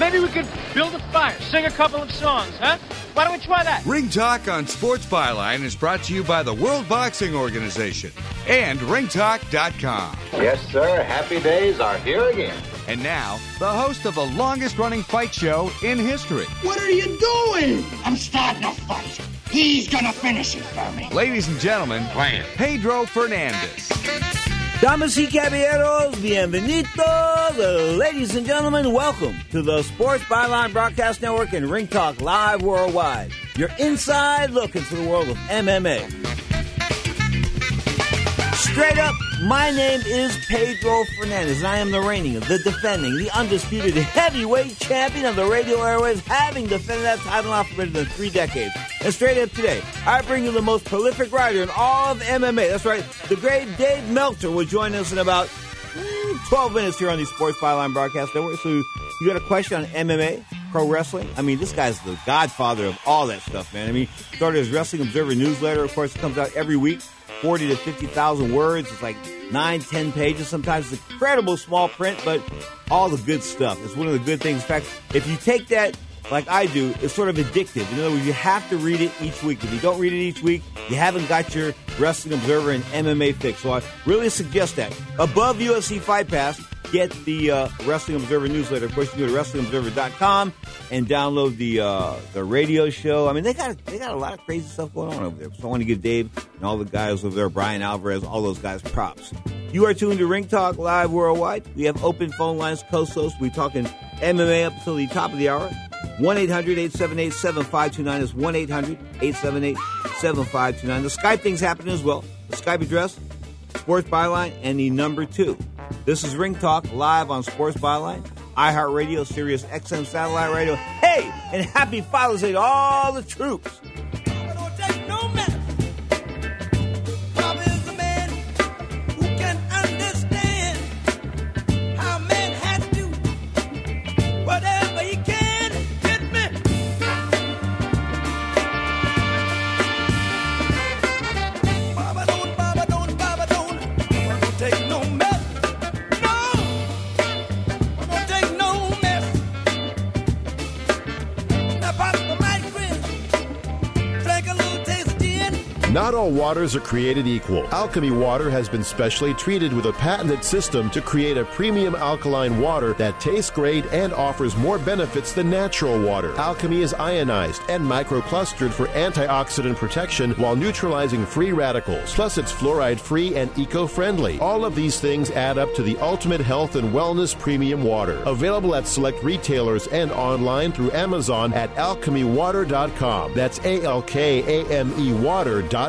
Maybe we could build a fire, sing a couple of songs, huh? Why don't we try that? Ring Talk on Sports Byline is brought to you by the World Boxing Organization and ringtalk.com. Yes, sir. Happy days are here again. And now, the host of the longest-running fight show in history. What are you doing? I'm starting a fight. He's gonna finish it for me. Ladies and gentlemen, Pedro Fernandez. Damas y caballeros, bienvenidos. Ladies and gentlemen, welcome to the Sports Byline Broadcast Network and Ring Talk Live Worldwide. Your inside look into the world of MMA. Straight up, my name is Pedro Fernandez, and I am the reigning, the defending, the undisputed heavyweight champion of the radio airwaves, having defended that title now for greater than 3 decades. And straight up today, I bring you the most prolific writer in all of MMA. That's right, the great Dave Meltzer will join us in about 12 minutes here on the Sports Byline Broadcast Network. So you got a question on MMA, pro wrestling? I mean, this guy's the godfather of all that stuff, man. I mean, started his Wrestling Observer newsletter. Of course, it comes out every week, 40 to 50,000 words. It's like 9-10 pages sometimes. It's incredible small print, but all the good stuff. It's one of the good things. In fact, if you take that like I do, it's sort of addictive. In other words, you have to read it each week. If you don't read it each week, you haven't got your Wrestling Observer and MMA fix. So I really suggest that. Above UFC Fight Pass, get the Wrestling Observer newsletter. Of course, you can go to WrestlingObserver.com and download the radio show. I mean, they got a lot of crazy stuff going on over there. So I want to give Dave and all the guys over there, Brian Alvarez, all those guys, props. You are tuned to Ring Talk Live Worldwide. We have open phone lines, coast. We're talking MMA up until the top of the hour. 1-800-878-7529 is 1-800-878-7529. The Skype thing's happening as well. The Skype address, Sports Byline, and the number 2. This is Ring Talk live on Sports Byline, iHeartRadio, Sirius XM Satellite Radio. Hey, and happy Father's Day to all the troops. Not all waters are created equal. Alchemy Water has been specially treated with a patented system to create a premium alkaline water that tastes great and offers more benefits than natural water. Alchemy is ionized and microclustered for antioxidant protection while neutralizing free radicals. Plus, it's fluoride-free and eco-friendly. All of these things add up to the ultimate health and wellness premium water. Available at select retailers and online through Amazon at alchemywater.com. That's ALKAME water.com.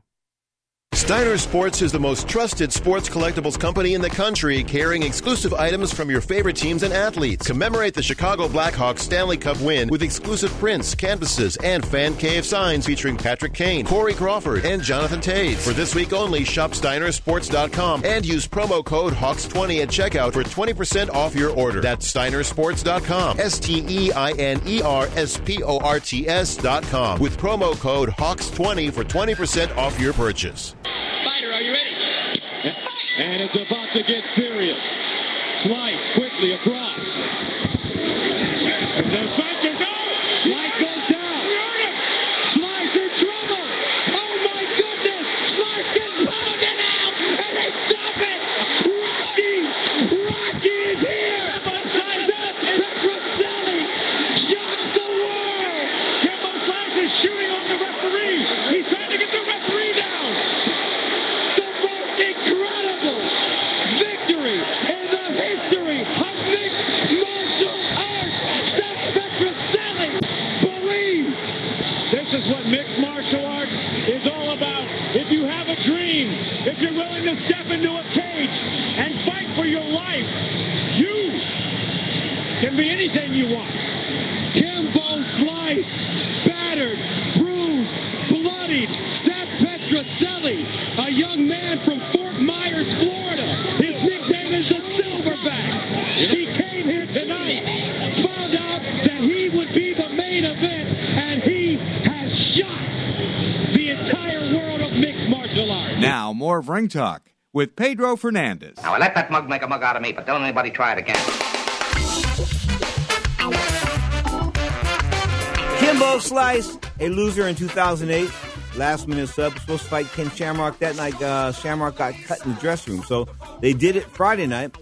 Steiner Sports is the most trusted sports collectibles company in the country, carrying exclusive items from your favorite teams and athletes. Commemorate the Chicago Blackhawks Stanley Cup win with exclusive prints, canvases, and fan cave signs featuring Patrick Kane, Corey Crawford, and Jonathan Toews. For this week only, shop steinersports.com and use promo code HAWKS20 at checkout for 20% off your order. That's steinersports.com, steinersports.com, with promo code HAWKS20 for 20% off your purchase. Fighter, are you ready? Yeah. And it's about to get serious. Slice quickly across. The fighter goes. Slice goes down. Slice in trouble. Oh my goodness! Slice gets pounded out, and they stop it. Rocky is here. Petroselli shocks the world. Kimbo Slice is shooting on the referee. He's trying to get the referee down. If you're willing to step into a cage and fight for your life, you can be anything you want. Kimbo Slice, battered, bruised, bloodied. Pat Patterson, a young man from Fort Myers, Florida. His nickname is the Silverback. He came here tonight, found out that he would be the main event, and he has shot the entire world of mixed martial arts. Now, more of Ring Talk with Pedro Fernandez. Now, I let that mug make a mug out of me, but don't anybody try it again. Kimbo Slice, a loser in 2008. Last-minute sub. Supposed to fight Ken Shamrock that night. Shamrock got cut in the dressing room, so they did it Friday night.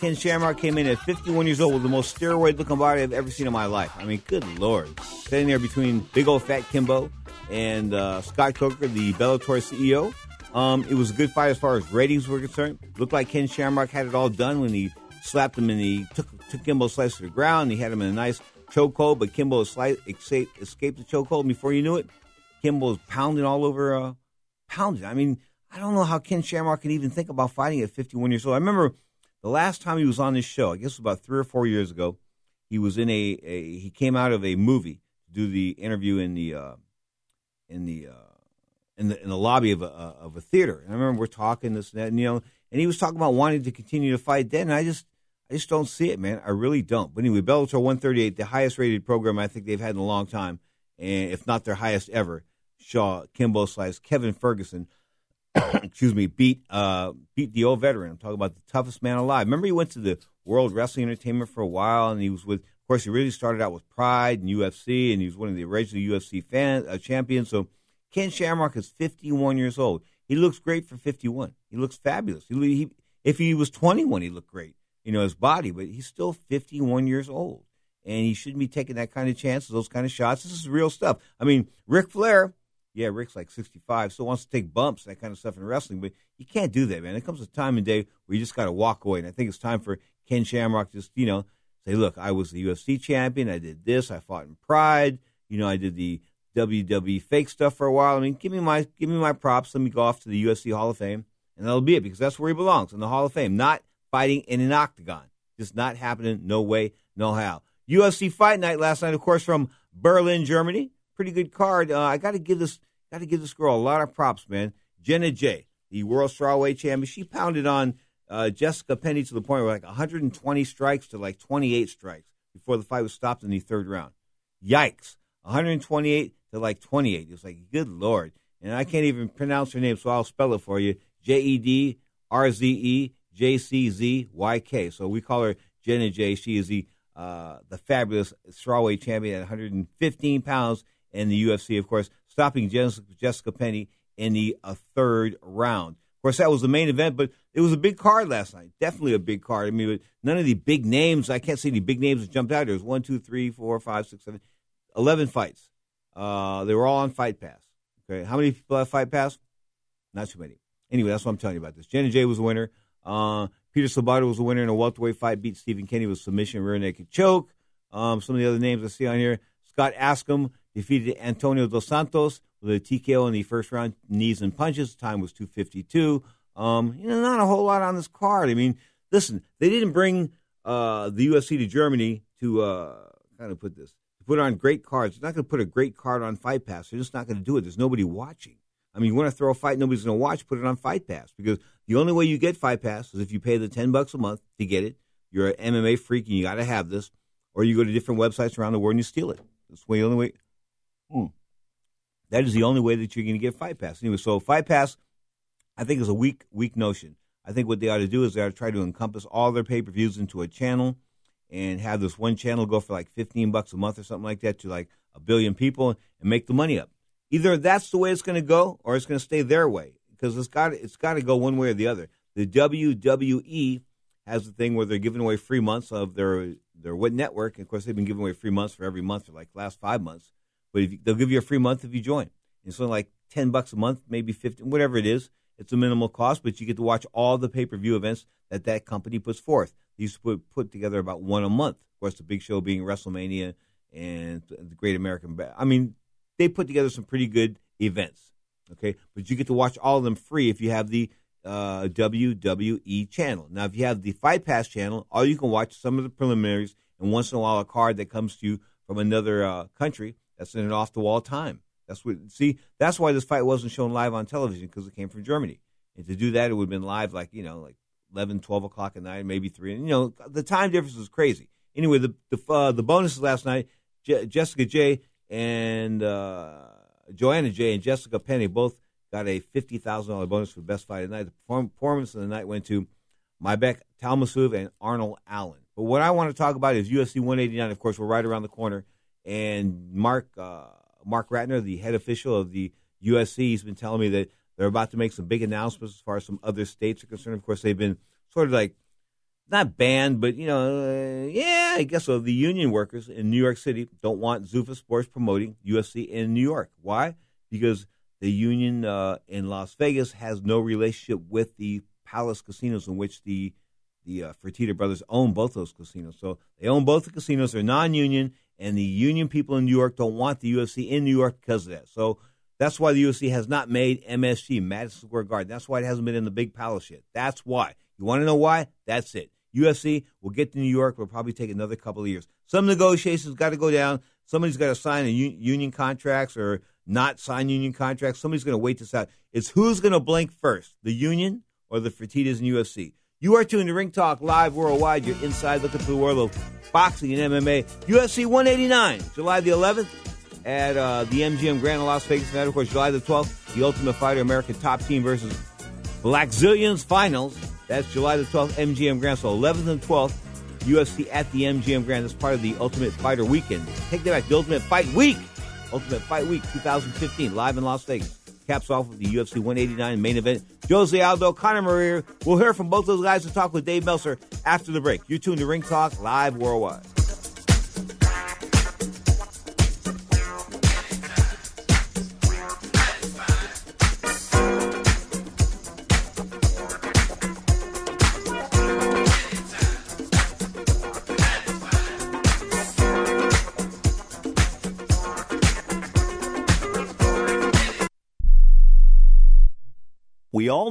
Ken Shamrock came in at 51 years old with the most steroid-looking body I've ever seen in my life. I mean, good Lord. Standing there between big old fat Kimbo and Scott Coker, the Bellator CEO. It was a good fight as far as ratings were concerned. Looked like Ken Shamrock had it all done when he slapped him and he took Kimbo Slice to the ground. He had him in a nice chokehold, but Kimbo Slice escaped the chokehold. And before you knew it, Kimbo was pounding all over. I mean, I don't know how Ken Shamrock can even think about fighting at 51 years old. I remember the last time he was on this show, I guess it was about 3 or 4 years ago. He was in he came out of a movie to do the interview in the lobby of a theater. And I remember we're talking this and that, and, you know, and he was talking about wanting to continue to fight then, and I just don't see it, man. I really don't. But anyway, Bellator 138, the highest-rated program I think they've had in a long time, and if not their highest ever, Shaw, Kimbo Slice, Kevin Ferguson, excuse me, beat the old veteran. I'm talking about the toughest man alive. Remember he went to the World Wrestling Entertainment for a while, and he was with, of course, he really started out with Pride and UFC, and he was one of the original UFC champions, so Ken Shamrock is 51 years old. He looks great for 51. He looks fabulous. He if he was 21, he looked great, you know, his body, but he's still 51 years old, and he shouldn't be taking that kind of chances, those kind of shots. This is real stuff. I mean, Ric Flair, yeah, Ric's like 65, still wants to take bumps, that kind of stuff in wrestling, but you can't do that, man. It comes a time and day where you just got to walk away, and I think it's time for Ken Shamrock to just, you know, say, look, I was the UFC champion. I did this. I fought in Pride. You know, I did the WWE fake stuff for a while. I mean, give me my props. Let me go off to the UFC Hall of Fame, and that'll be it, because that's where he belongs, in the Hall of Fame, not fighting in an octagon. Just not happening, no way, no how. UFC Fight Night last night, of course, from Berlin, Germany. Pretty good card. I got to give this girl a lot of props, man. Jenna Jay, the World Strawweight Champion, she pounded on Jessica Penny to the point where like 120 strikes to like 28 strikes before the fight was stopped in the third round. Yikes. 128 to like 28. It was like, good Lord. And I can't even pronounce her name, so I'll spell it for you. J-E-D-R-Z-E-J-C-Z-Y-K. So we call her Jenna Jay. She is the fabulous strawweight champion at 115 pounds in the UFC, of course, stopping Jessica Penny in the third round. Of course, that was the main event, but it was a big card last night. Definitely a big card. I mean, none of the big names. I can't see any big names that jumped out. There was 1, 2, 3, 4, 5, 6, 7. 11 fights. They were all on Fight Pass. Okay, how many people have Fight Pass? Not too many. Anyway, that's what I'm telling you about this. Jenna Jay was a winner. Peter Sabato was a winner in a welterweight fight. Beat Stephen Kenny with submission, rear naked choke. Some of the other names I see on here. Scott Askham defeated Antonio Dos Santos with a TKO in the first round, knees and punches. Time was 2:52. Not a whole lot on this card. I mean, listen, they didn't bring the UFC to Germany to put on great cards. They're not going to put a great card on Fight Pass. They're just not going to do it. There's nobody watching. I mean, you want to throw a fight nobody's going to watch, put it on Fight Pass, because the only way you get Fight Pass is if you pay the $10 a month to get it. You're an MMA freak and you got to have this, or you go to different websites around the world and you steal it. That's the only way. That is the only way that you're going to get Fight Pass. Anyway, so Fight Pass, I think, is a weak notion. I think what they ought to do is they ought to try to encompass all their pay-per-views into a channel and have this one channel go for like $15 a month or something like that to like a billion people and make the money up. Either that's the way it's going to go, or it's going to stay their way, because it's got to go one way or the other. The WWE has the thing where they're giving away free months of their network. And of course, they've been giving away free months for every month for like the last 5 months. But they'll give you a free month if you join. It's only like $10 a month, maybe 15, whatever it is. It's a minimal cost, but you get to watch all the pay-per-view events that company puts forth. They used to put together about one a month. Of course, the big show being WrestleMania and the Great American. They put together some pretty good events, okay? But you get to watch all of them free if you have the WWE channel. Now, if you have the Fight Pass channel, all you can watch some of the preliminaries and once in a while a card that comes to you from another country that's in an off-the-wall time. That's why this fight wasn't shown live on television, because it came from Germany. And to do that, it would have been live like 11, 12 o'clock at night, maybe 3. And, the time difference is crazy. Anyway, the bonuses last night, Jessica Jay and Joanna Jay and Jessica Penny both got a $50,000 bonus for the best fight of the night. The performance of the night went to Maybek Talmasov and Arnold Allen. But what I want to talk about is UFC 189. Of course, we're right around the corner. And Mark Ratner, the head official of the UFC, he's been telling me that they're about to make some big announcements as far as some other states are concerned. Of course, they've been sort of like, not banned, but, I guess so. The union workers in New York City don't want Zuffa Sports promoting UFC in New York. Why? Because the union in Las Vegas has no relationship with the Palace casinos in which the Fertitta brothers own both those casinos. So they own both the casinos. They're non-union, and the union people in New York don't want the UFC in New York because of that. So that's why the UFC has not made MSG, Madison Square Garden. That's why it hasn't been in the big palace yet. That's why. You want to know why? That's it. UFC will get to New York. Will probably take another couple of years. Some negotiations got to go down. Somebody's got to sign union contracts or not sign union contracts. Somebody's going to wait this out. It's who's going to blink first, the union or the Fertittas in UFC. You are tuned to Ring Talk Live Worldwide. You're inside looking through the world of boxing and MMA. UFC 189, July the 11th at the MGM Grand in Las Vegas. And of course, July the 12th, the Ultimate Fighter American Top Team versus Black Zillions Finals. That's July the 12th, MGM Grand. So 11th and 12th, UFC at the MGM Grand. That's part of the Ultimate Fighter Weekend. Take that back, the Ultimate Fight Week. Ultimate Fight Week 2015, live in Las Vegas. Caps off with the UFC 189 main event. Jose Aldo, Conor McGregor. We'll hear from both those guys and talk with Dave Meltzer after the break. You're tuned to Ring Talk Live Worldwide. We all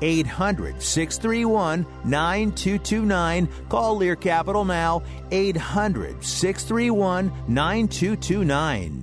800-631-9229. Call Lear Capital now, 800-631-9229.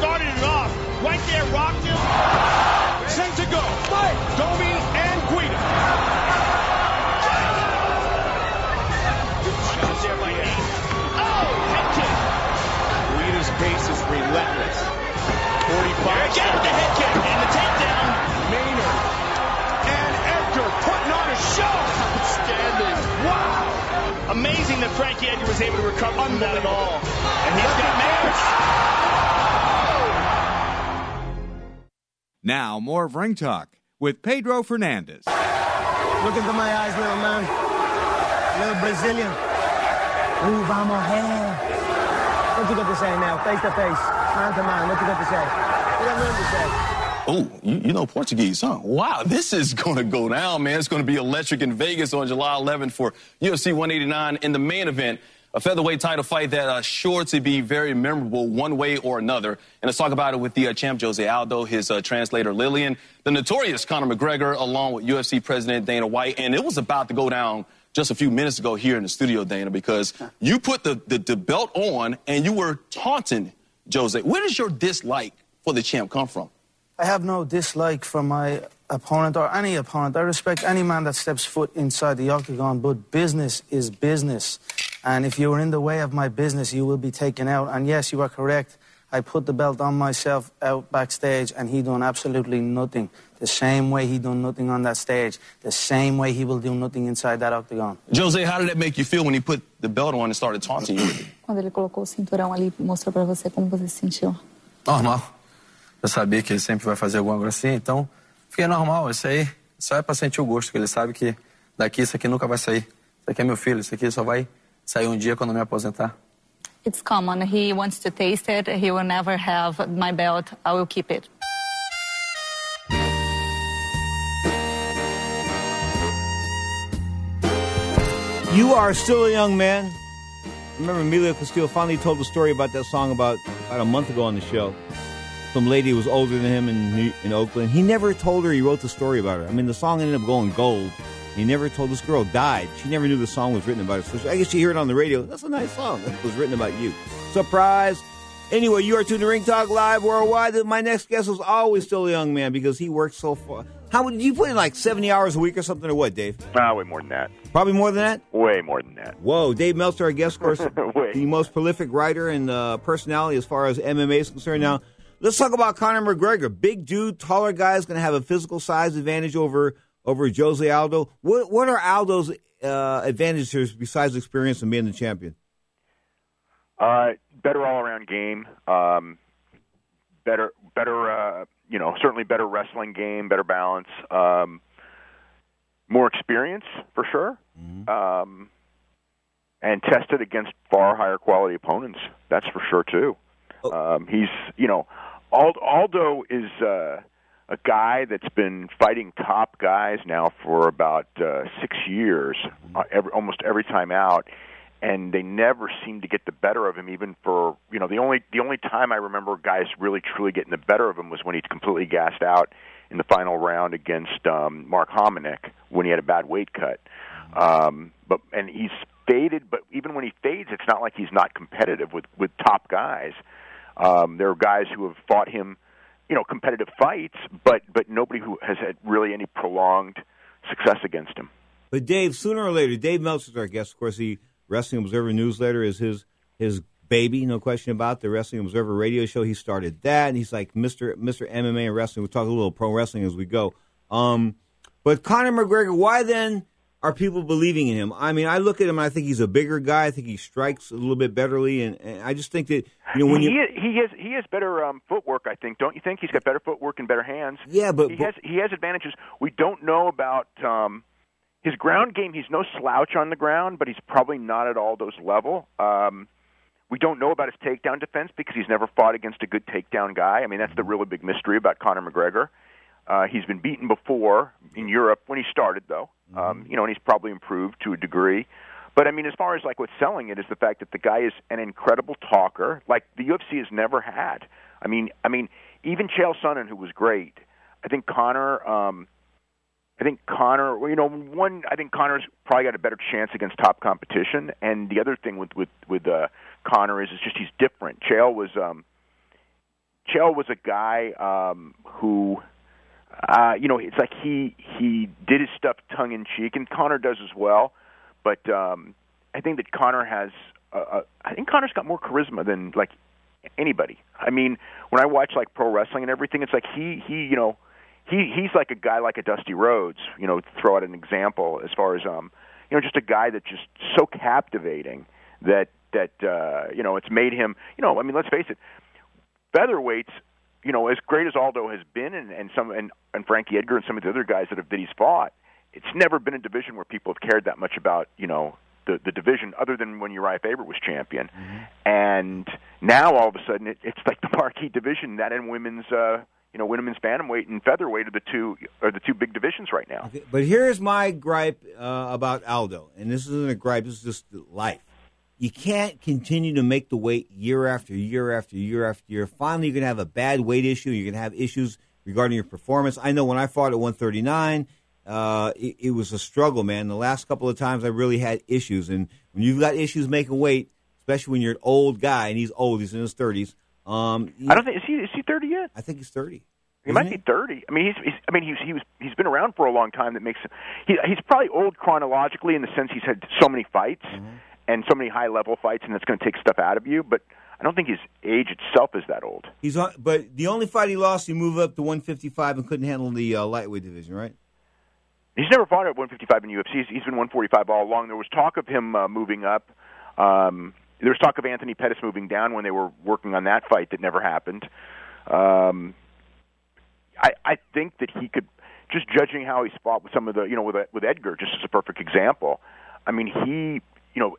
Started it off. Right there, rocked him. Sent to go. Fight. Domi and Guida. Pace is relentless. 45. Again with the head kick and the takedown. Maynard and Edgar putting on a show. Outstanding. Wow. Amazing that Frankie Edgar was able to recover from that at all. And he's got match. Now more of Ring Talk with Pedro Fernandez. Look into my eyes, little man. Little Brazilian. Ooh, vamos here. What you got to say now, face to face, man to man? What you got to say? What do you have to say? Oh, you know Portuguese, huh? Wow, this is going to go down, man. It's going to be electric in Vegas on July 11th for UFC 189 in the main event, a featherweight title fight that is sure to be very memorable one way or another. And let's talk about it with the champ Jose Aldo, his translator Lillian, the notorious Conor McGregor, along with UFC president Dana White. And it was about to go down just a few minutes ago here in the studio, Dana, because you put the belt on and you were taunting Jose. Where does your dislike for the champ come from? I have no dislike for my opponent or any opponent. I respect any man that steps foot inside the octagon, but business is business. And if you are in the way of my business, you will be taken out. And yes, you are correct. I put the belt on myself out backstage, and he done absolutely nothing. The same way he done nothing on that stage, the same way he will do nothing inside that octagon. Jose, how did that make you feel when he put the belt on and started taunting you? Quando ele colocou o cinturão ali, mostrou para você como você se sentiu? Normal. Eu sabia que ele sempre vai fazer alguma gracinha, então fiquei normal. Isso aí só é para sentir o gosto, que ele sabe que daqui isso aqui nunca vai sair. Isso aqui é meu filho, isso aqui só vai sair um dia quando me aposentar. It's common. He wants to taste it. He will never have my belt. I will keep it. You are still a young man. I remember Emilio Castillo finally told the story about that song about a month ago on the show. Some lady was older than him in Oakland. He never told her he wrote the story about her. I mean, the song ended up going gold. He never told. This girl died. She never knew the song was written about her. So I guess she heard it on the radio. That's a nice song. That was written about you. Surprise. Anyway, you are tuned to Ring Talk Live Worldwide. My next guest was always still a young man because he worked so far. How would you put in, like, 70 hours a week or something, or what, Dave? Way more than that. Probably more than that? Way more than that. Whoa, Dave Meltzer, our guest, of course, the most prolific writer and personality as far as MMA is concerned. Now, Let's talk about Conor McGregor. Big dude, taller guy is going to have a physical size advantage over Jose Aldo. What are Aldo's advantages besides experience and being the champion? Better all-around game. Certainly better wrestling game, better balance. More experience, for sure. Mm-hmm. And tested against far higher quality opponents. That's for sure, too. Aldo is a guy that's been fighting top guys now for about 6 years, almost every time out, and they never seem to get the better of him. Even for the only time I remember guys really truly getting the better of him was when he completely gassed out in the final round against Mark Hominick when he had a bad weight cut. But he's faded, but even when he fades, it's not like he's not competitive with top guys. There are guys who have fought him, competitive fights, but nobody who has had really any prolonged success against him. But Dave, sooner or later, Dave Meltzer, our guest, of course, the Wrestling Observer newsletter is his baby, no question about it. The Wrestling Observer radio show, he started that, and he's like Mr. MMA and wrestling. We'll talk a little pro wrestling as we go. But Conor McGregor, why then are people believing in him? I mean, I look at him, and I think he's a bigger guy. I think he strikes a little bit betterly, and I just think that he has better footwork. I think, don't you think he's got better footwork and better hands? Yeah, but he has advantages. We don't know about his ground game. He's no slouch on the ground, but he's probably not at Aldo's level. We don't know about his takedown defense because he's never fought against a good takedown guy. I mean, that's the really big mystery about Conor McGregor. He's been beaten before in Europe when he started, though. And he's probably improved to a degree. But, I mean, as far as, what's selling it is the fact that the guy is an incredible talker, like the UFC has never had. I mean, even Chael Sonnen, who was great, I think Conor's probably got a better chance against top competition. And the other thing with Conor is just he's different. Chael was a guy who... it's like he did his stuff tongue-in-cheek, and Conor does as well, but I think that Conor has Conor's got more charisma than, anybody. I mean, when I watch, pro wrestling and everything, it's like he's like a guy like a Dusty Rhodes, to throw out an example as far as, just a guy that's just so captivating that it's made him, let's face it, featherweights, as great as Aldo has been, and Frankie Edgar and some of the other guys that he's fought, it's never been a division where people have cared that much about the division, other than when Uriah Faber was champion. Mm-hmm. And now all of a sudden it's like the marquee division, that and women's bantamweight and featherweight are the two big divisions right now. Okay, but here's my gripe about Aldo, and this isn't a gripe; this is just life. You can't continue to make the weight year after year after year after year. Finally, you're going to have a bad weight issue. You're going to have issues regarding your performance. I know when I fought at 139, it was a struggle, man. The last couple of times I really had issues. And when you've got issues making weight, especially when you're an old guy, and he's old, he's in his 30s. I don't think is he 30 yet? I think he's 30. He might be 30. I mean, he's been around for a long time. That makes him. He's probably old chronologically in the sense he's had so many fights. Mm-hmm. And so many high-level fights, and that's going to take stuff out of you. But I don't think his age itself is that old. But the only fight he lost, he moved up to 155 and couldn't handle the lightweight division, right? He's never fought at 155 in UFC. He's been 145 all along. There was talk of him moving up. There was talk of Anthony Pettis moving down when they were working on that fight that never happened. I think that he could, just judging how he's fought with some of the, with Edgar, just as a perfect example. I mean, he...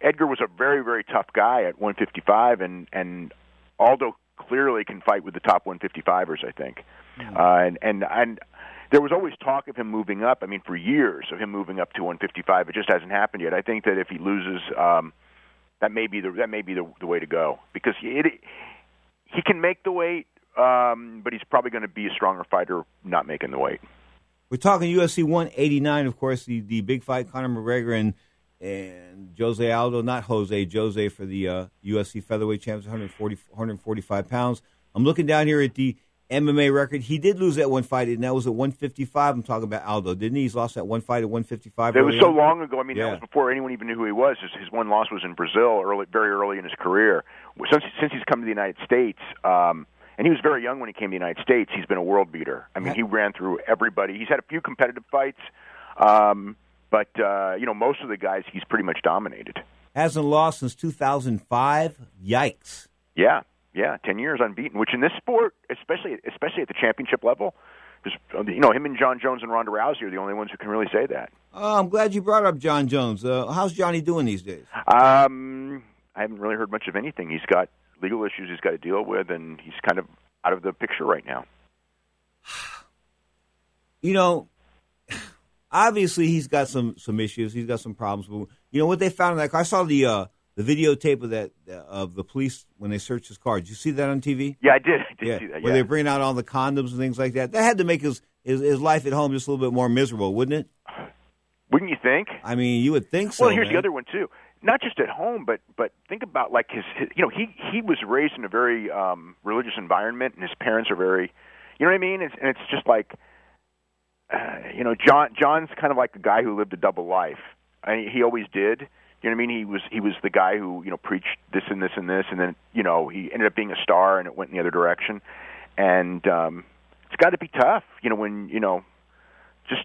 Edgar was a very, very tough guy at 155, and Aldo clearly can fight with the top 155ers, I think. Mm-hmm. And there was always talk of him moving up. I mean, for years of him moving up to 155, it just hasn't happened yet. I think that if he loses, that may be the way to go, because he can make the weight, but he's probably going to be a stronger fighter not making the weight. We're talking UFC 189, of course, the big fight, Conor McGregor and Jose Aldo, not Jose for the UFC featherweight champions, 145 pounds. I'm looking down here at the MMA record. He did lose that one fight, and that was at 155. I'm talking about Aldo, didn't he? He's lost that one fight at 155. It was so long ago. I mean, That was before anyone even knew who he was. His one loss was in Brazil, very early in his career. Since he's come to the United States, And he was very young when he came to the United States. He's been a world beater. I mean, he ran through everybody. He's had a few competitive fights, but, you know, most of the guys he's pretty much dominated. Hasn't lost since 2005. Yikes. Yeah, 10 years unbeaten, which in this sport, especially at the championship level, just, you know, him and John Jones and Ronda Rousey are the only ones who can really say that. Oh, I'm glad you brought up John Jones. How's Johnny doing these days? I haven't really heard much of anything. He's got legal issues he's got to deal with, and he's kind of out of the picture right now. You know, obviously he's got some issues. He's got some problems. But you know what they found in that car? I saw the videotape of that of the police when they searched his car. Did you see that on TV? Yeah, I did. See that. Yeah. Where they bring out all the condoms and things like that. That had to make his life at home just a little bit more miserable, wouldn't it? Wouldn't you think? I mean, you would think so. Well, here's the other one too. Not just at home, but think about like his you know, he was raised in a very religious environment, and his parents are very, you know what I mean? And it's just like, you know, John's kind of like a guy who lived a double life. I mean, he always did. You know what I mean? He was the guy who, you know, preached this and this and this, and then, you know, he ended up being a star, and it went in the other direction. And it's got to be tough, you know, when, you know,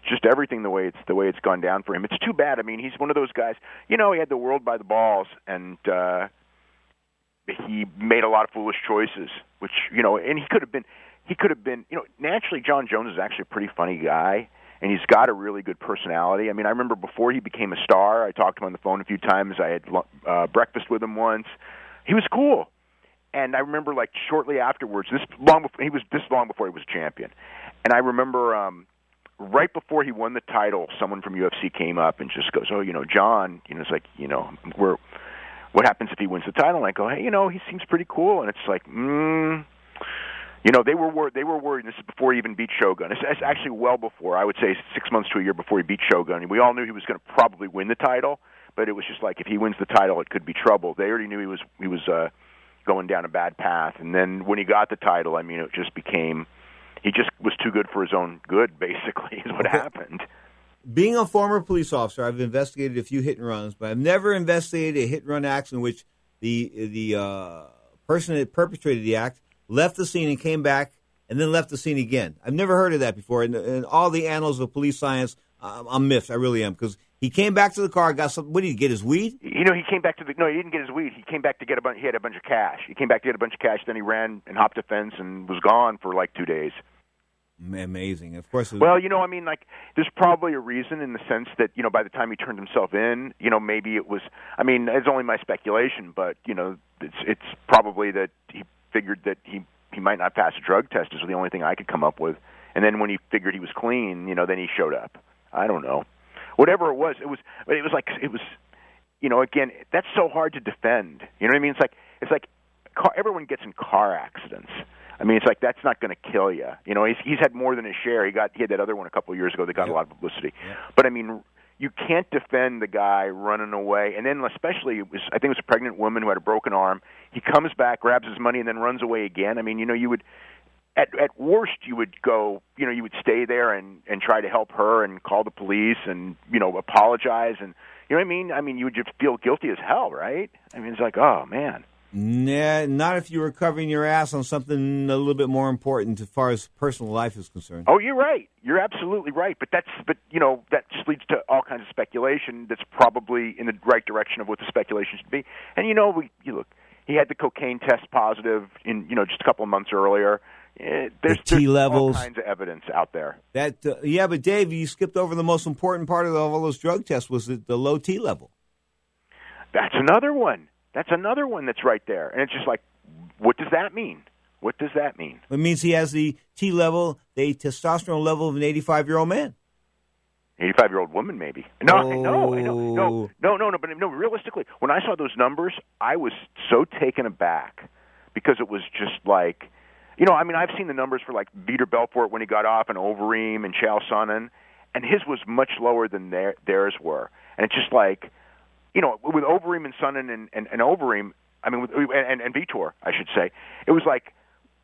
just everything the way it's gone down for him. It's too bad. I mean, he's one of those guys. You know, he had the world by the balls, and he made a lot of foolish choices. Which, you know, and he could have been. You know, naturally, John Jones is actually a pretty funny guy, and he's got a really good personality. I mean, I remember before he became a star, I talked to him on the phone a few times. I had breakfast with him once. He was cool. And I remember, like, shortly afterwards, this long before he was a champion. And I remember. Right before he won the title, someone from UFC came up and just goes, "Oh, you know, John, you know, it's like, you know, what happens if he wins the title?" And I go, "Hey, you know, he seems pretty cool." And it's like, you know, they were worried. This is before he even beat Shogun. It's actually well before. I would say 6 months to a year before he beat Shogun. We all knew he was going to probably win the title, but it was just like if he wins the title, it could be trouble. They already knew he was going down a bad path. And then when he got the title, I mean, it just became. He just was too good for his own good, basically, is what happened. Being a former police officer, I've investigated a few hit and runs, but I've never investigated a hit and run act in which the person that perpetrated the act left the scene and came back and then left the scene again. I've never heard of that before. In all the annals of police science, I'm miffed. I really am, because he came back to the car, got something. What did he get, his weed? You know, he didn't get his weed. He came back to get he had a bunch of cash. He came back to get a bunch of cash, then he ran and hopped a fence and was gone for like 2 days. Amazing. Of course. Well, you know, I mean, like, there's probably a reason in the sense that, you know, by the time he turned himself in, you know, maybe it was, I mean, it's only my speculation, but, you know, it's probably that he figured that he might not pass a drug test is the only thing I could come up with. And then when he figured he was clean, you know, then he showed up. I don't know. Whatever it was, you know, again, that's so hard to defend. You know what I mean? It's like everyone gets in car accidents. I mean, it's like that's not going to kill you. You know, he's had more than his share. He had that other one a couple of years ago that got a lot of publicity. Yep. But I mean, you can't defend the guy running away. And then, especially, I think it was a pregnant woman who had a broken arm. He comes back, grabs his money, and then runs away again. I mean, you know, you would. At worst, you would go, you know, you would stay there and try to help her and call the police and, you know, apologize. And, you know what I mean? I mean, you would just feel guilty as hell, right? I mean, it's like, oh, man. Nah, not if you were covering your ass on something a little bit more important as far as personal life is concerned. Oh, you're right. You're absolutely right. But you know, that just leads to all kinds of speculation that's probably in the right direction of what the speculation should be. And, you know, you look, he had the cocaine test positive in, you know, just a couple of months earlier. There's all kinds of evidence out there. Yeah, but Dave, you skipped over the most important part of all those drug tests was the low T level. That's another one. That's right there. And it's just like, what does that mean? It means he has the T level, the testosterone level of an 85-year-old man. 85-year-old woman, maybe. No, I know. No. But no, realistically, when I saw those numbers, I was so taken aback because it was just like. You know, I mean, I've seen the numbers for, like, Vitor Belfort when he got off and Overeem and Chael Sonnen, and his was much lower than theirs were. And it's just like, you know, with Overeem and Sonnen and Overeem, I mean, and Vitor, I should say, it was like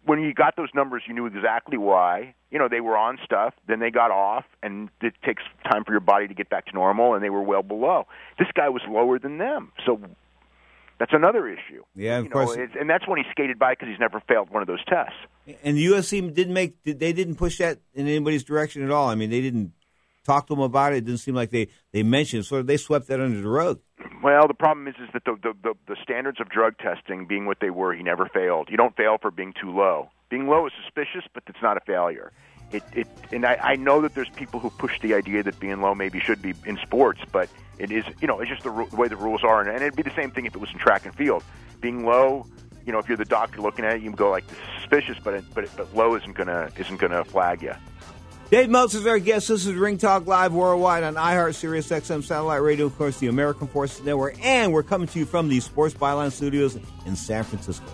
when you got those numbers, you knew exactly why. You know, they were on stuff, then they got off, and it takes time for your body to get back to normal, and they were well below. This guy was lower than them, so... That's another issue. Yeah, of course. And that's when he skated by because he's never failed one of those tests. And the UFC didn't make – they didn't push that in anybody's direction at all. I mean, they didn't talk to them about it. It didn't seem like they mentioned it. So they swept that under the rug. Well, the problem is that the standards of drug testing being what they were, he never failed. You don't fail for being too low. Being low is suspicious, but it's not a failure. And I know that there's people who push the idea that being low maybe should be in sports, but it is, you know, it's just the way the rules are. And it'd be the same thing if it was in track and field. Being low, you know, if you're the doctor looking at it, you can go like, this is suspicious, but low isn't gonna flag you. Dave Meltzer is our guest. This is Ring Talk Live worldwide on iHeart, Sirius XM, Satellite Radio, of course, the American Forces Network, and we're coming to you from the Sports Byline Studios in San Francisco.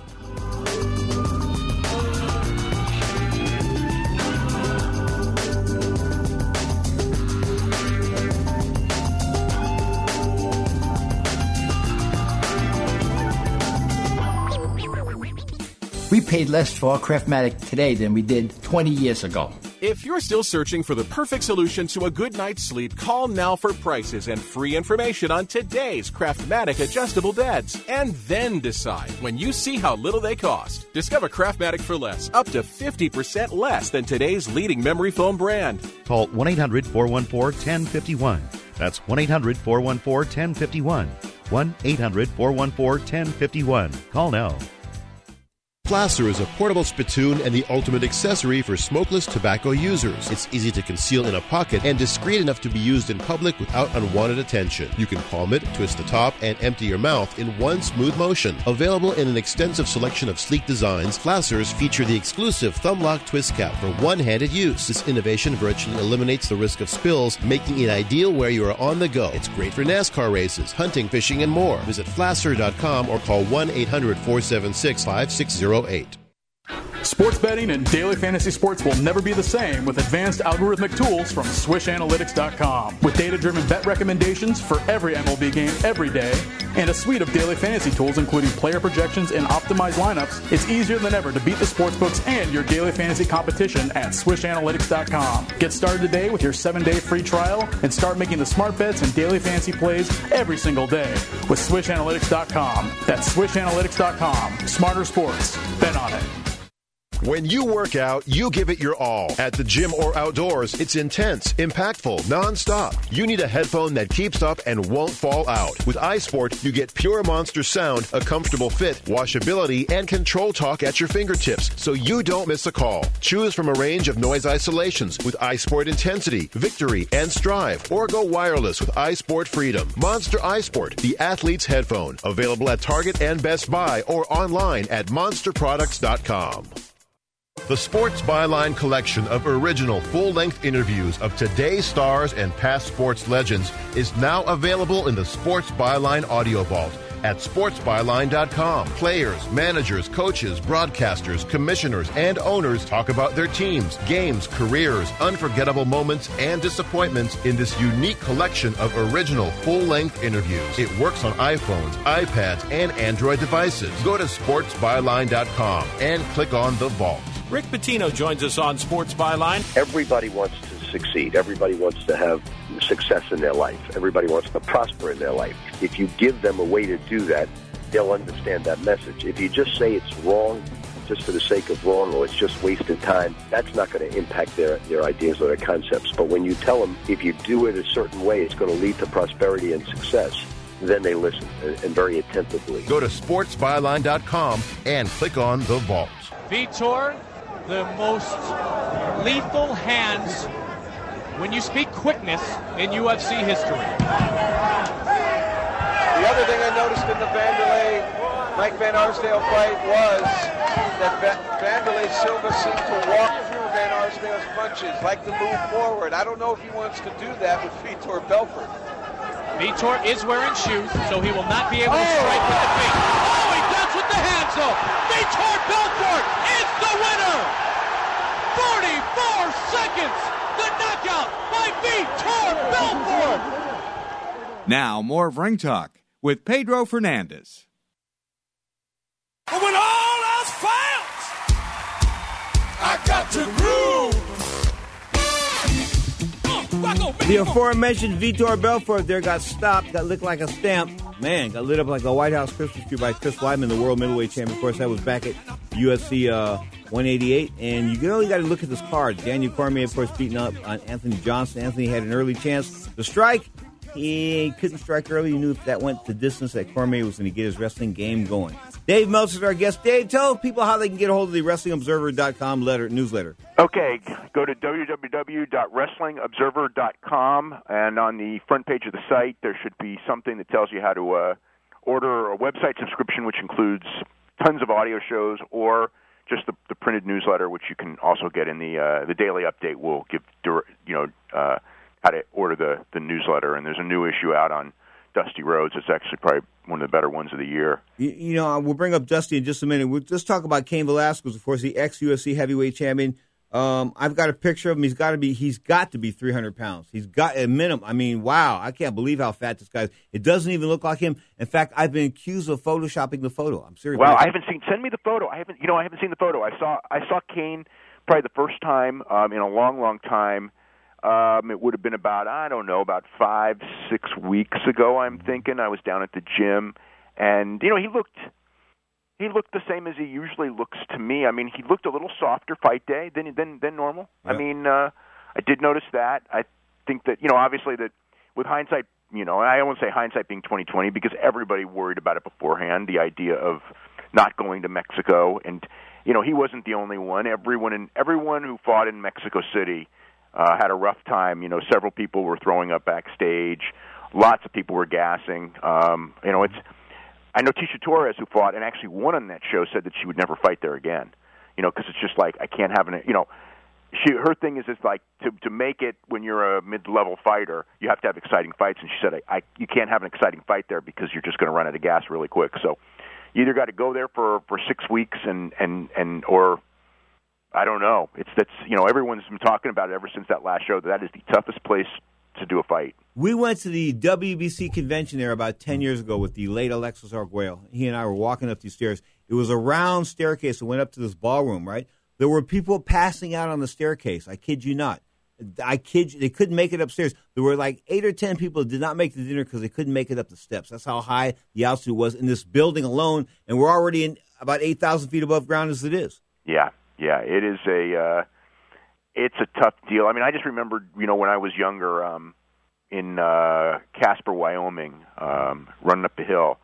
We paid less for our Craftmatic today than we did 20 years ago. If you're still searching for the perfect solution to a good night's sleep, call now for prices and free information on today's Craftmatic adjustable beds. And then decide when you see how little they cost. Discover Craftmatic for less, up to 50% less than today's leading memory foam brand. Call 1-800-414-1051. That's 1-800-414-1051. 1-800-414-1051. Call now. Placer is a portable spittoon and the ultimate accessory for smokeless tobacco users. It's easy to conceal in a pocket and discreet enough to be used in public without unwanted attention. You can palm it, twist the top, and empty your mouth in one smooth motion. Available in an extensive selection of sleek designs, Placers feature the exclusive thumb-lock twist cap for one-handed use. This innovation virtually eliminates the risk of spills, making it ideal where you are on the go. It's great for NASCAR races, hunting, fishing, and more. Visit Placer.com or call 1-800-476-5608. Sports betting and daily fantasy sports will never be the same with advanced algorithmic tools from swishanalytics.com. With data-driven bet recommendations for every MLB game every day and a suite of daily fantasy tools including player projections and optimized lineups, it's easier than ever to beat the sportsbooks and your daily fantasy competition at swishanalytics.com. Get started today with your 7-day free trial and start making the smart bets and daily fantasy plays every single day with swishanalytics.com. That's swishanalytics.com. Smarter sports. Bet on it. When you work out, you give it your all. At the gym or outdoors, it's intense, impactful, nonstop. You need a headphone that keeps up and won't fall out. With iSport, you get pure monster sound, a comfortable fit, washability, and control talk at your fingertips, so you don't miss a call. Choose from a range of noise isolations with iSport Intensity, Victory, and Strive, or go wireless with iSport Freedom. Monster iSport, the athlete's headphone. Available at Target and Best Buy or online at monsterproducts.com. The Sports Byline collection of original full-length interviews of today's stars and past sports legends is now available in the Sports Byline Audio Vault at sportsbyline.com. Players, managers, coaches, broadcasters, commissioners, and owners talk about their teams, games, careers, unforgettable moments, and disappointments in this unique collection of original full-length interviews. It works on iPhones, iPads, and Android devices. Go to sportsbyline.com and click on the vault. Rick Pitino joins us on Sports Byline. Everybody wants to succeed. Everybody wants to have success in their life. Everybody wants to prosper in their life. If you give them a way to do that, they'll understand that message. If you just say it's wrong just for the sake of wrong or it's just wasted time, that's not going to impact their ideas or their concepts. But when you tell them if you do it a certain way, it's going to lead to prosperity and success, then they listen and very attentively. Go to sportsbyline.com and click on the vault. Vitor, the most lethal hands when you speak quickness in UFC history. The other thing I noticed in the Vanderlei Mike Van Arsdale fight was that Vanderlei Silva seemed to walk through Van Arsdale's punches, like to move forward. I don't know if he wants to do that with Vitor Belfort. Vitor is wearing shoes, so he will not be able to strike with the feet. Oh, he does with the hands, though. Vitor Belfort is the winner. 44 seconds. The knockout by Vitor Belfort. Now, more of Ring Talk with Pedro Fernandez. When all else fails, I got to groove. The aforementioned Vitor Belfort there got stopped, got licked like a stamp. Man, got lit up like a White House Christmas tree by Chris Weidman, the world middleweight champion. Of course, that was back at UFC 188. And you really got to look at this card. Daniel Cormier, of course, beating up on Anthony Johnson. Anthony had an early chance to strike. He couldn't strike early. He knew if that went the distance that Cormier was going to get his wrestling game going. Dave Meltzer is our guest. Dave, tell people how they can get a hold of the WrestlingObserver.com newsletter. Okay, go to www.WrestlingObserver.com, and on the front page of the site, there should be something that tells you how to order a website subscription, which includes tons of audio shows, or just the printed newsletter, which you can also get in the daily update. Will give how to order the newsletter, and there's a new issue out on Dusty Rhodes. It's actually probably one of the better ones of the year. We'll bring up Dusty in just a minute. We'll just talk about Cain Velasquez, of course, the ex-UFC heavyweight champion. I've got a picture of him. He's got to be 300 pounds. He's got a minimum. I mean, wow, I can't believe how fat this guy is. It doesn't even look like him. In fact, I've been accused of photoshopping the photo. I'm serious. Wow, send me the photo. I haven't seen the photo. I saw Cain probably the first time in a long, long time. It would have been about 5-6 weeks ago, I'm thinking. I was down at the gym, and, he looked the same as he usually looks to me. I mean, he looked a little softer fight day than normal. Yep. I mean, I did notice that. I think that, obviously that with hindsight, I won't say hindsight being 20/20 because everybody worried about it beforehand, the idea of not going to Mexico. And, he wasn't the only one. Everyone who fought in Mexico City had a rough time. Several people were throwing up backstage. Lots of people were gassing. I know Tisha Torres, who fought and actually won on that show, said that she would never fight there again. Because it's just like, I can't have an. Her thing is it's like to make it when you're a mid-level fighter, you have to have exciting fights. And she said, you can't have an exciting fight there because you're just going to run out of gas really quick. So you either got to go there for 6 weeks and or. I don't know. Everyone's been talking about it ever since that last show. That is the toughest place to do a fight. We went to the WBC convention there about 10 years ago with the late Alexis Arguello. He and I were walking up these stairs. It was a round staircase that went up to this ballroom, right? There were people passing out on the staircase. I kid you not. They couldn't make it upstairs. There were like 8 or 10 people that did not make the dinner because they couldn't make it up the steps. That's how high the altitude was in this building alone, and we're already in about 8,000 feet above ground as it is. Yeah. Yeah, it is it's a tough deal. I mean, I just remembered, when I was younger in Casper, Wyoming, running up the hill,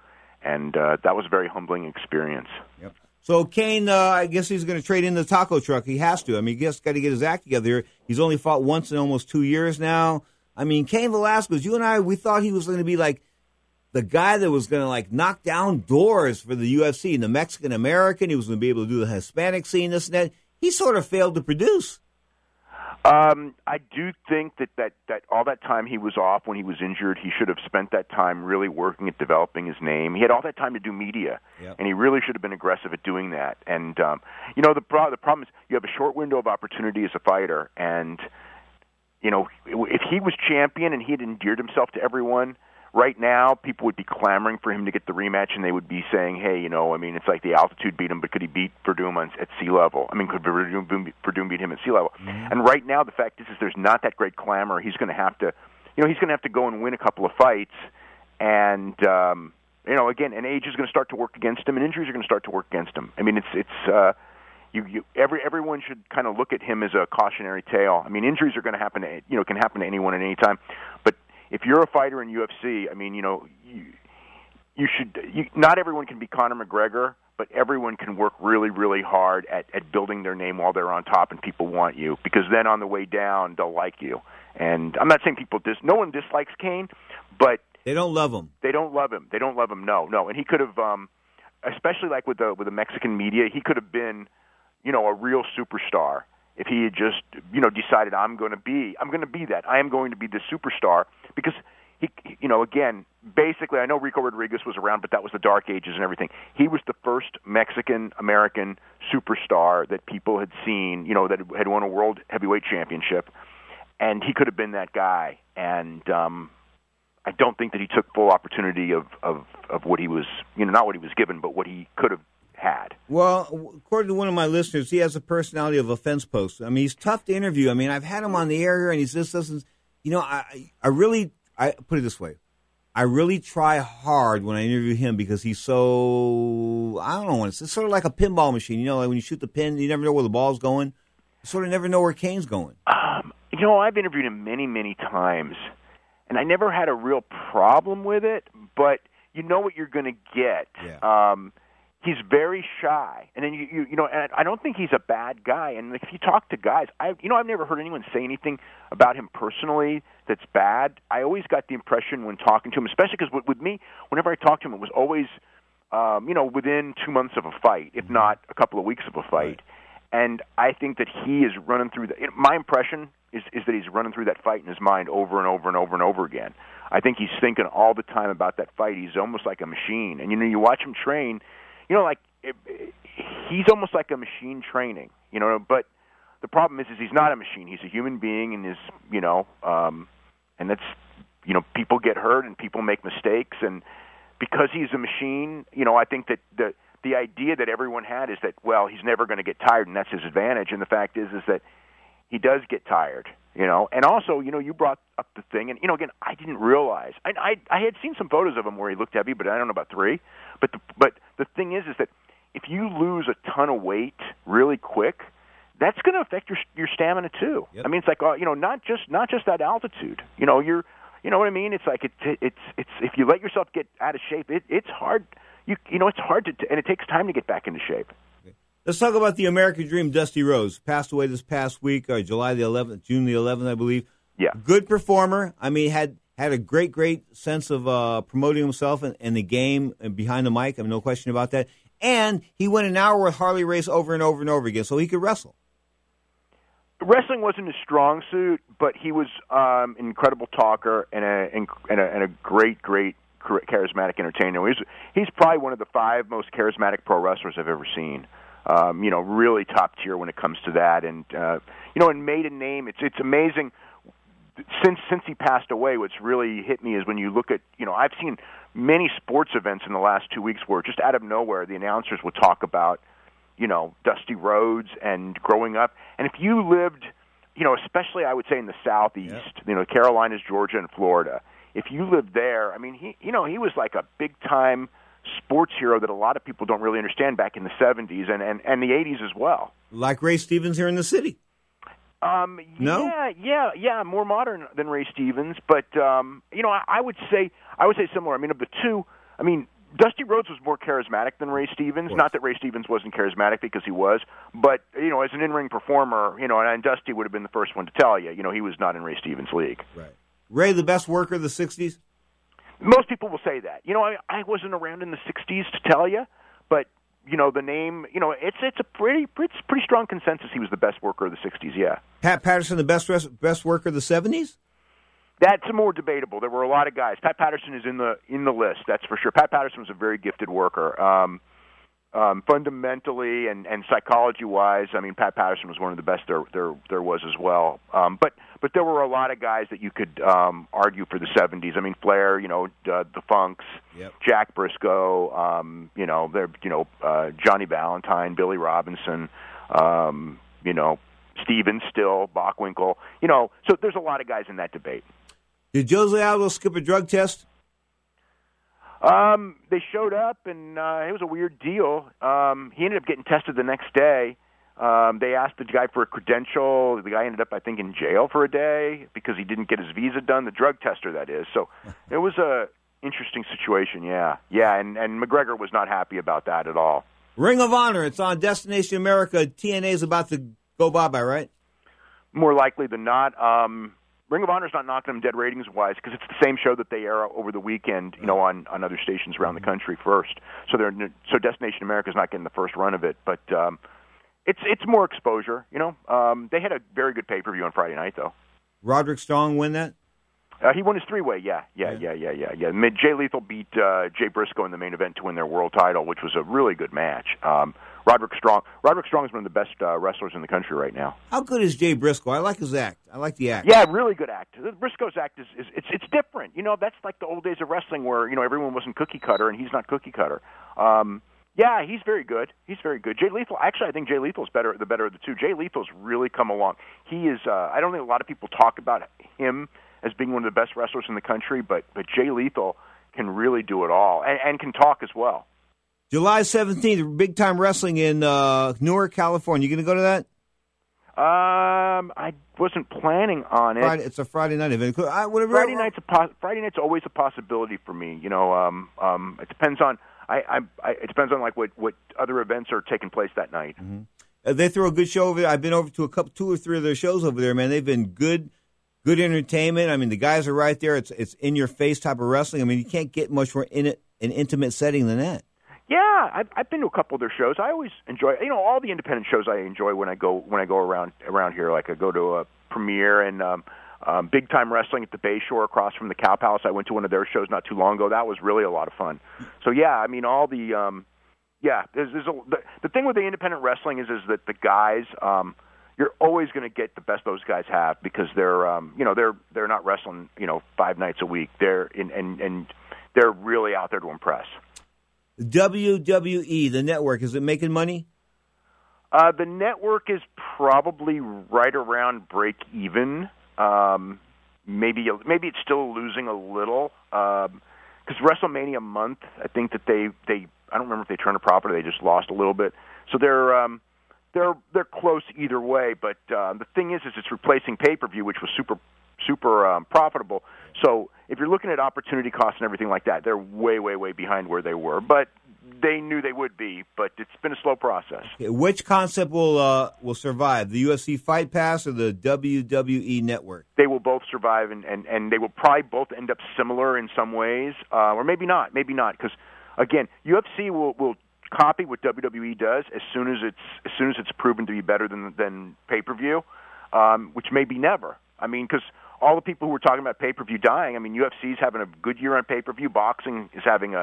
and that was a very humbling experience. Yep. So Cain, I guess he's going to trade in the taco truck. He has to. I mean, he's got to get his act together here. He's only fought once in almost 2 years now. I mean, Cain Velasquez, you and I, we thought he was going to be like the guy that was going to knock down doors for the UFC, and the Mexican-American, he was going to be able to do the Hispanic scene, this and that. He sort of failed to produce. I do think that all that time he was off when he was injured, he should have spent that time really working at developing his name. He had all that time to do media, yep. And he really should have been aggressive at doing that. And, the problem is you have a short window of opportunity as a fighter, and, if he was champion and he had endeared himself to everyone, right now, people would be clamoring for him to get the rematch, and they would be saying, hey, it's like the altitude beat him, but could he beat Verdum at sea level? I mean, could Verdum beat him at sea level? Mm-hmm. And right now, the fact is there's not that great clamor. He's going to have to, go and win a couple of fights. And, again, and age is going to start to work against him, and injuries are going to start to work against him. I mean, everyone should kind of look at him as a cautionary tale. I mean, injuries are going to happen to, can happen to anyone at any time, but if you're a fighter in UFC, you should. Not everyone can be Conor McGregor, but everyone can work really, really hard at building their name while they're on top, and people want you because then on the way down they'll like you. And I'm not saying no one dislikes Cain, but they don't love him. They don't love him. No. And he could have, especially like with the Mexican media, he could have been, a real superstar if he had just, decided I'm going to be that. I am going to be the superstar. Because, basically, I know Rico Rodriguez was around, but that was the Dark Ages and everything. He was the first Mexican-American superstar that people had seen, that had won a world heavyweight championship. And he could have been that guy. And I don't think that he took full opportunity of what he was, not what he was given, but what he could have had. Well, according to one of my listeners, he has the personality of a fence post. I mean, he's tough to interview. I mean, I've had him on the air here, and he just doesn't. I put it this way. I really try hard when I interview him because he's so, I don't know, it's sort of like a pinball machine. You know, like when you shoot the pin, you never know where the ball's going. You sort of never know where Kane's going. You know, I've interviewed him many, many times, and I never had a real problem with it, but you know what you're going to get. Yeah. He's very shy, and then you know. And I don't think he's a bad guy. And if you talk to guys, I've never heard anyone say anything about him personally that's bad. I always got the impression when talking to him, especially because with me, whenever I talked to him, it was always, within 2 months of a fight, if not a couple of weeks of a fight. Right. And I think that he is running through that. My impression is that he's running through that fight in his mind over and over and over and over again. I think he's thinking all the time about that fight. He's almost like a machine, and you watch him train. You know, like, he's almost like a machine training, you know, but the problem is he's not a machine. He's a human being, and is, you know, and that's, you know, people get hurt and people make mistakes, and because he's a machine, you know, I think that the idea that everyone had is that, well, he's never going to get tired, and that's his advantage, and the fact is that he does get tired, you know, and also, you know, you brought up the thing, and, you know, again, I didn't realize, I had seen some photos of him where he looked heavy, but I don't know about three. But the thing is that if you lose a ton of weight really quick, that's going to affect your stamina too. Yep. I mean, it's like not just at altitude. You know, you know what I mean? It's like it's if you let yourself get out of shape, it's hard. You know it's hard to, and it takes time to get back into shape. Okay. Let's talk about the American Dream, Dusty Rhodes. Passed away this past week, June the 11th, I believe. Yeah, good performer. I mean, had a great sense of promoting himself and the game and behind the mic. I mean, no question about that. And he went an hour with Harley Race over and over and over again, so he could wrestle. Wrestling wasn't his strong suit, but he was an incredible talker and a great charismatic entertainer. He's probably one of the five most charismatic pro wrestlers I've ever seen. You know, really top tier when it comes to that, and you know, and made a name. It's amazing. Since he passed away, what's really hit me is when you look at, you know, I've seen many sports events in the last 2 weeks where just out of nowhere the announcers would talk about, you know, Dusty Rhodes and growing up. And if you lived, you know, especially I would say in the Southeast, you know, Carolinas, Georgia, and Florida, if you lived there, I mean, he was like a big-time sports hero that a lot of people don't really understand back in the 70s and the 80s as well. Like Ray Stevens here in the city. No? Yeah, more modern than Ray Stevens, but you know, I would say similar. I mean, of the two, I mean, Dusty Rhodes was more charismatic than Ray Stevens. Not that Ray Stevens wasn't charismatic, because he was, but you know, as an in-ring performer, you know, and Dusty would have been the first one to tell you, you know, he was not in Ray Stevens' league. Right. Ray, the best worker of the '60s. Most people will say that. You know, I wasn't around in the '60s to tell you, but. You know, the name, you know, it's a pretty strong consensus he was the best worker of the 60s, yeah. Pat Patterson, the best worker of the 70s? That's more debatable. There were a lot of guys. Pat Patterson is in the list, that's for sure. Pat Patterson was a very gifted worker. Fundamentally and psychology-wise, I mean, Pat Patterson was one of the best there was as well. But there were a lot of guys that you could argue for the 70s. I mean, Flair, you know, the Funks, Jack Briscoe, Johnny Valentine, Billy Robinson, you know, Stevens still, Bockwinkel. You know, so there's a lot of guys in that debate. Did Jose Aldo skip a drug test? They showed up, and it was a weird deal. He ended up getting tested the next day. They asked the guy for a credential. The guy ended up, I think, in jail for a day because he didn't get his visa done, the drug tester, that is. So it was a interesting situation, yeah. Yeah, and McGregor was not happy about that at all. Ring of Honor, it's on Destination America. TNA is about to go bye-bye, right? More likely than not. Ring of Honor's not knocking them dead ratings-wise because it's the same show that they air over the weekend, you know, on other stations around the country first. So Destination America's not getting the first run of it, but it's more exposure, you know. They had a very good pay-per-view on Friday night, though. Roderick Strong win that? He won his three-way, yeah. Jay Lethal beat Jay Briscoe in the main event to win their world title, which was a really good match. Roderick Strong is one of the best wrestlers in the country right now. How good is Jay Briscoe? I like his act. I like the act. Yeah, really good act. Briscoe's act is different. You know, that's like the old days of wrestling where, you know, everyone wasn't cookie cutter, and he's not cookie cutter. Yeah, he's very good. He's very good. Jay Lethal, actually, I think Jay Lethal's the better of the two. Jay Lethal's really come along. He is, I don't think a lot of people talk about him as being one of the best wrestlers in the country, but Jay Lethal – can really do it all and can talk as well. July 17th, Big Time Wrestling in Newark, California. You going to go to that? I wasn't planning on it. It's a Friday night event. Friday night's always a possibility for me. You know, it depends on it depends on like what other events are taking place that night. Mm-hmm. They throw a good show over there. I've been over to two or three of their shows over there, man. They've been good entertainment. I mean, the guys are right there. It's in your face type of wrestling. I mean, you can't get much more in an intimate setting than that. Yeah, I've been to a couple of their shows. I always enjoy, you know, all the independent shows. I enjoy when I go around here. Like I go to a premiere and Big Time Wrestling at the Bayshore across from the Cow Palace. I went to one of their shows not too long ago. That was really a lot of fun. So yeah, I mean, all the the thing with the independent wrestling is that the guys you're always going to get the best those guys have because they're you know they're not wrestling 5 nights a week. They're and they're really out there to impress. WWE, the network, is it making money? The network is probably right around break even. Maybe it's still losing a little because WrestleMania month. I think that they I don't remember if they turned a profit or they just lost a little bit. So they're close either way. But the thing is it's replacing pay-per-view, which was super profitable. So if you're looking at opportunity costs and everything like that, they're way, way, way behind where they were. But they knew they would be, but it's been a slow process. Okay, which concept will survive, the UFC Fight Pass or the WWE Network? They will both survive, and they will probably both end up similar in some ways, or maybe not, because, again, UFC will copy what WWE does as soon as it's proven to be better than pay-per-view, which may be never. I mean, because all the people who were talking about pay-per-view dying, I mean, UFC's having a good year on pay-per-view. Boxing is having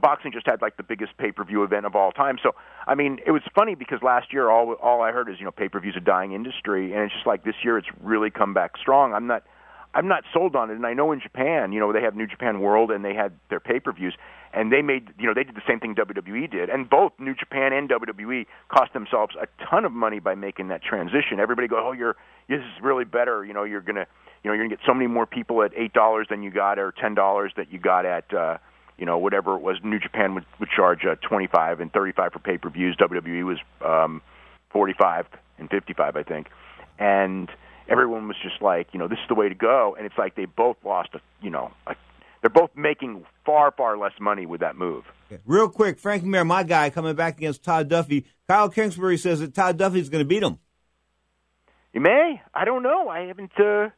boxing just had, like, the biggest pay-per-view event of all time. So, I mean, it was funny because last year all I heard is, pay-per-view's a dying industry. And it's just like this year it's really come back strong. I'm not sold on it. And I know in Japan, they have New Japan World and they had their pay-per-views. And they made, they did the same thing WWE did. And both New Japan and WWE cost themselves a ton of money by making that transition. Everybody goes, this is really better. You're gonna get so many more people at $8 than you got, or $10 that you got at, whatever it was. New Japan would charge $25 and $35 for pay-per-views. WWE was $45 and $55, I think. And everyone was just like, this is the way to go. And it's like they both lost, they're both making far, far less money with that move. Okay. Real quick, Frankie Mir, my guy, coming back against Todd Duffee. Kyle Kingsbury says that Todd Duffee's going to beat him. He may. I don't know. I haven't. Todd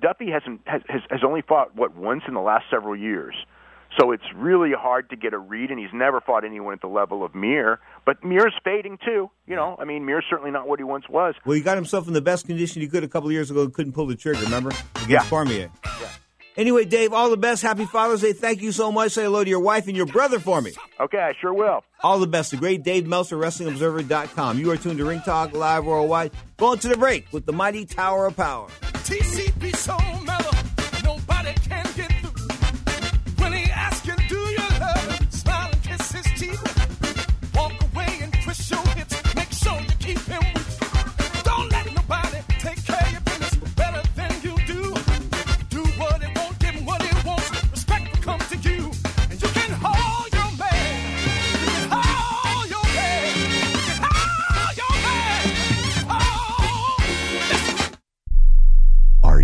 Duffee has only fought once in the last several years, so it's really hard to get a read, and he's never fought anyone at the level of Mir. But Mir's fading too. I mean, Mir's certainly not what he once was. Well, he got himself in the best condition he could a couple of years ago and couldn't pull the trigger. Remember against Cormier. Yeah. Anyway, Dave, all the best. Happy Father's Day. Thank you so much. Say hello to your wife and your brother for me. Okay, I sure will. All the best. The great Dave Meltzer, WrestlingObserver.com. You are tuned to Ring Talk Live Worldwide. Going to the break with the mighty Tower of Power. TCP so mellow, nobody can get through. When he asks you, do you love him? Smile and kiss his teeth. Walk away and twist your hips. Make sure you keep him with you. Don't let nobody take care of your business better than you do.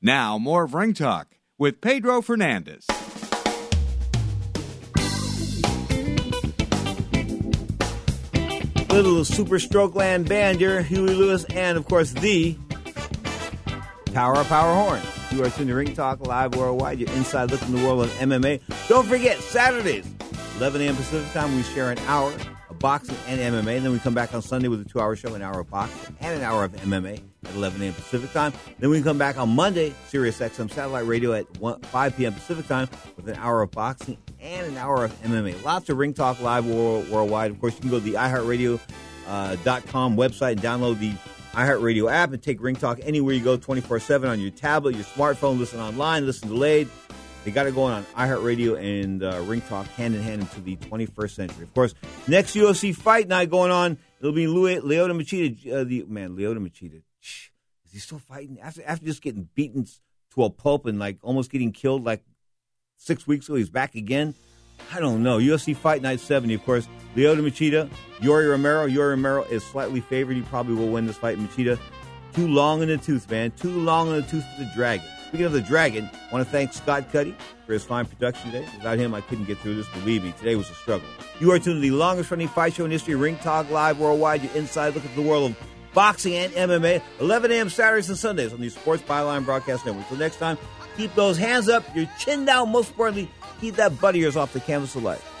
Now, more of Ring Talk with Pedro Fernandez. Little Super Strokeland Band, your Huey Lewis, and, of course, the Power Horn. You are tuned to Ring Talk live worldwide. Your inside look in the world of MMA. Don't forget, Saturdays, 11 a.m. Pacific time, we share an hour of boxing and MMA. And then we come back on Sunday with a 2-hour show, an hour of boxing and an hour of MMA at 11 a.m. Pacific time. Then we can come back on Monday, Sirius XM Satellite Radio at 5 p.m. Pacific time with an hour of boxing and an hour of MMA. Lots of Ring Talk live worldwide. Of course, you can go to the iHeartRadio.com website and download the iHeartRadio app and take Ring Talk anywhere you go 24-7 on your tablet, your smartphone, listen online, listen delayed. They got it going on iHeartRadio and Ring Talk hand in hand into the 21st century. Of course, next UFC fight night going on, it'll be Lyoto Machida. Lyoto Machida. Shh. Is he still fighting? After just getting beaten to a pulp and like almost getting killed like 6 weeks ago, he's back again? I don't know. UFC Fight Night 70, of course. Lyoto Machida, Yory Romero. Yory Romero is slightly favored. He probably will win this fight. Machida, too long in the tooth, man. Too long in the tooth for the dragon. Speaking of the dragon, I want to thank Scott Cuddy for his fine production today. Without him, I couldn't get through this. Believe me, today was a struggle. You are tuned to the longest-running fight show in history, Ring Talk Live Worldwide. Your inside look at the world of boxing and MMA, 11 a.m. Saturdays and Sundays on the Sports Byline Broadcast Network. Until next time, keep those hands up, your chin down. Most importantly, keep that butt of yours off the canvas of life.